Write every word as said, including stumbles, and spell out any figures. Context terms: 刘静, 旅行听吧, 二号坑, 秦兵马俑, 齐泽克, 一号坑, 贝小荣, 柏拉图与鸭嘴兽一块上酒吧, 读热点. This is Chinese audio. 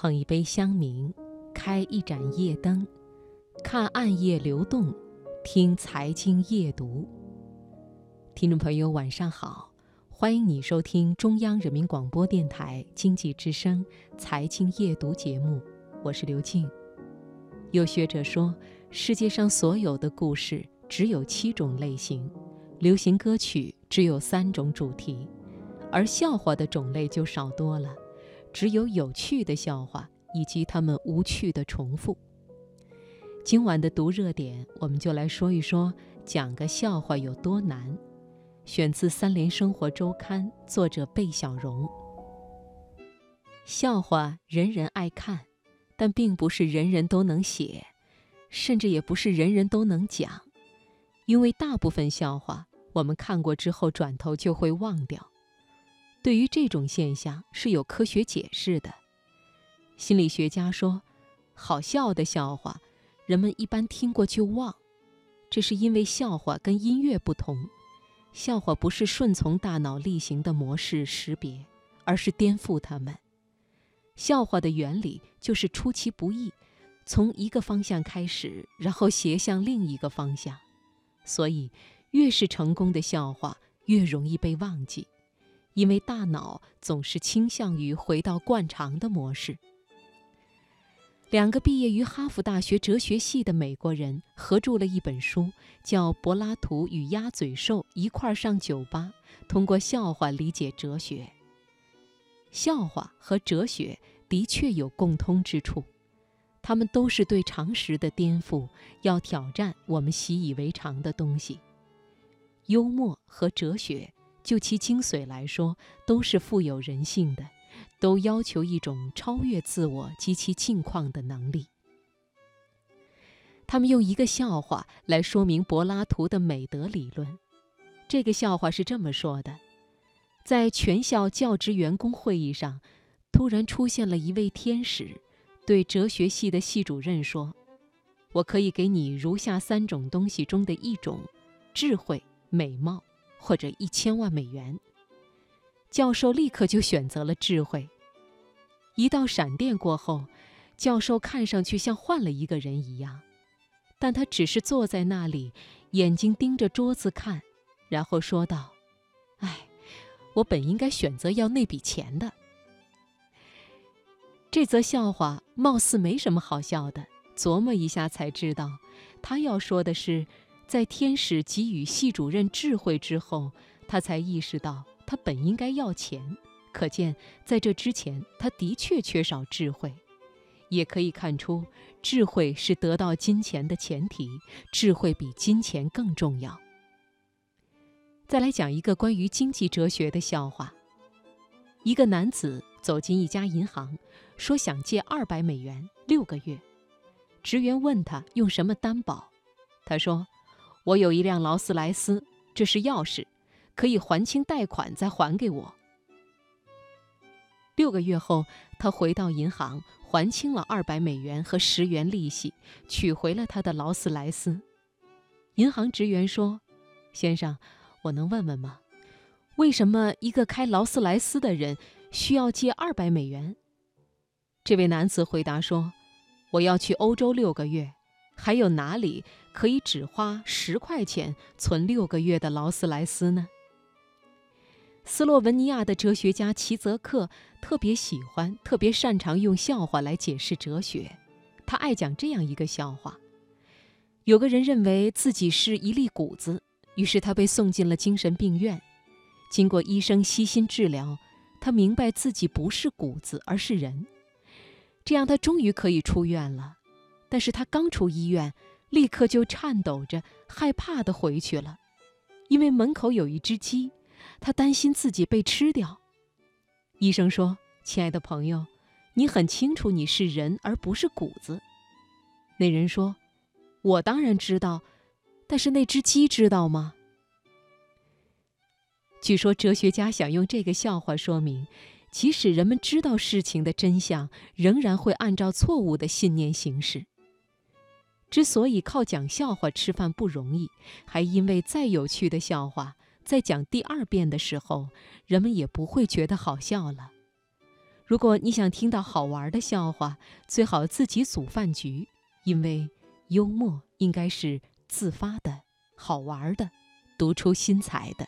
捧一杯香茗，开一盏夜灯，看暗夜流动，听财经夜读。听众朋友晚上好，欢迎你收听中央人民广播电台经济之声财经夜读节目，我是刘静。有学者说，世界上所有的故事只有七种类型，流行歌曲只有三种主题，而笑话的种类就少多了，只有有趣的笑话以及他们无趣的重复。今晚的读热点，我们就来说一说讲个笑话有多难。选自《三联生活周刊》，作者贝小荣。笑话人人爱看，但并不是人人都能写，甚至也不是人人都能讲，因为大部分笑话我们看过之后转头就会忘掉。对于这种现象是有科学解释的。心理学家说，好笑的笑话人们一般听过就忘，这是因为笑话跟音乐不同，笑话不是顺从大脑例行的模式识别，而是颠覆它们。笑话的原理就是出其不意，从一个方向开始，然后斜向另一个方向。所以越是成功的笑话越容易被忘记，因为大脑总是倾向于回到惯常的模式。两个毕业于哈佛大学哲学系的美国人合著了一本书，叫《柏拉图与鸭嘴兽一块上酒吧》，通过笑话理解哲学。笑话和哲学的确有共通之处，他们都是对常识的颠覆，要挑战我们习以为常的东西。幽默和哲学就其精髓来说，都是富有人性的，都要求一种超越自我及其境况的能力。他们用一个笑话来说明柏拉图的美德理论。这个笑话是这么说的：在全校教职员工会议上，突然出现了一位天使，对哲学系的系主任说，我可以给你如下三种东西中的一种，智慧、美貌或者一千万美元。教授立刻就选择了智慧。一道闪电过后，教授看上去像换了一个人一样，但他只是坐在那里，眼睛盯着桌子看，然后说道，哎，我本应该选择要那笔钱的。这则笑话貌似没什么好笑的，琢磨一下才知道，他要说的是在天使给予系主任智慧之后，他才意识到他本应该要钱，可见在这之前他的确缺少智慧。也可以看出，智慧是得到金钱的前提，智慧比金钱更重要。再来讲一个关于经济哲学的笑话。一个男子走进一家银行，说想借二百美元六个月。职员问他用什么担保，他说，我有一辆劳斯莱斯，这是钥匙，可以还清贷款再还给我。六个月后，他回到银行，还清了二百美元和十元利息，取回了他的劳斯莱斯。银行职员说，先生，我能问问吗？为什么一个开劳斯莱斯的人需要借二百美元？这位男子回答说，我要去欧洲六个月，还有哪里可以只花十块钱存六个月的劳斯莱斯呢？斯洛文尼亚的哲学家齐泽克特别喜欢、特别擅长用笑话来解释哲学。他爱讲这样一个笑话：有个人认为自己是一粒谷子，于是他被送进了精神病院。经过医生悉心治疗，他明白自己不是谷子，而是人。这样他终于可以出院了。但是他刚出医院，立刻就颤抖着害怕地回去了，因为门口有一只鸡，他担心自己被吃掉。医生说，亲爱的朋友，你很清楚你是人而不是谷子。那人说，我当然知道，但是那只鸡知道吗？据说哲学家想用这个笑话说明，即使人们知道事情的真相，仍然会按照错误的信念行事。之所以靠讲笑话吃饭不容易，还因为再有趣的笑话，在讲第二遍的时候，人们也不会觉得好笑了。如果你想听到好玩的笑话，最好自己组饭局，因为幽默应该是自发的、好玩的、读出新才的。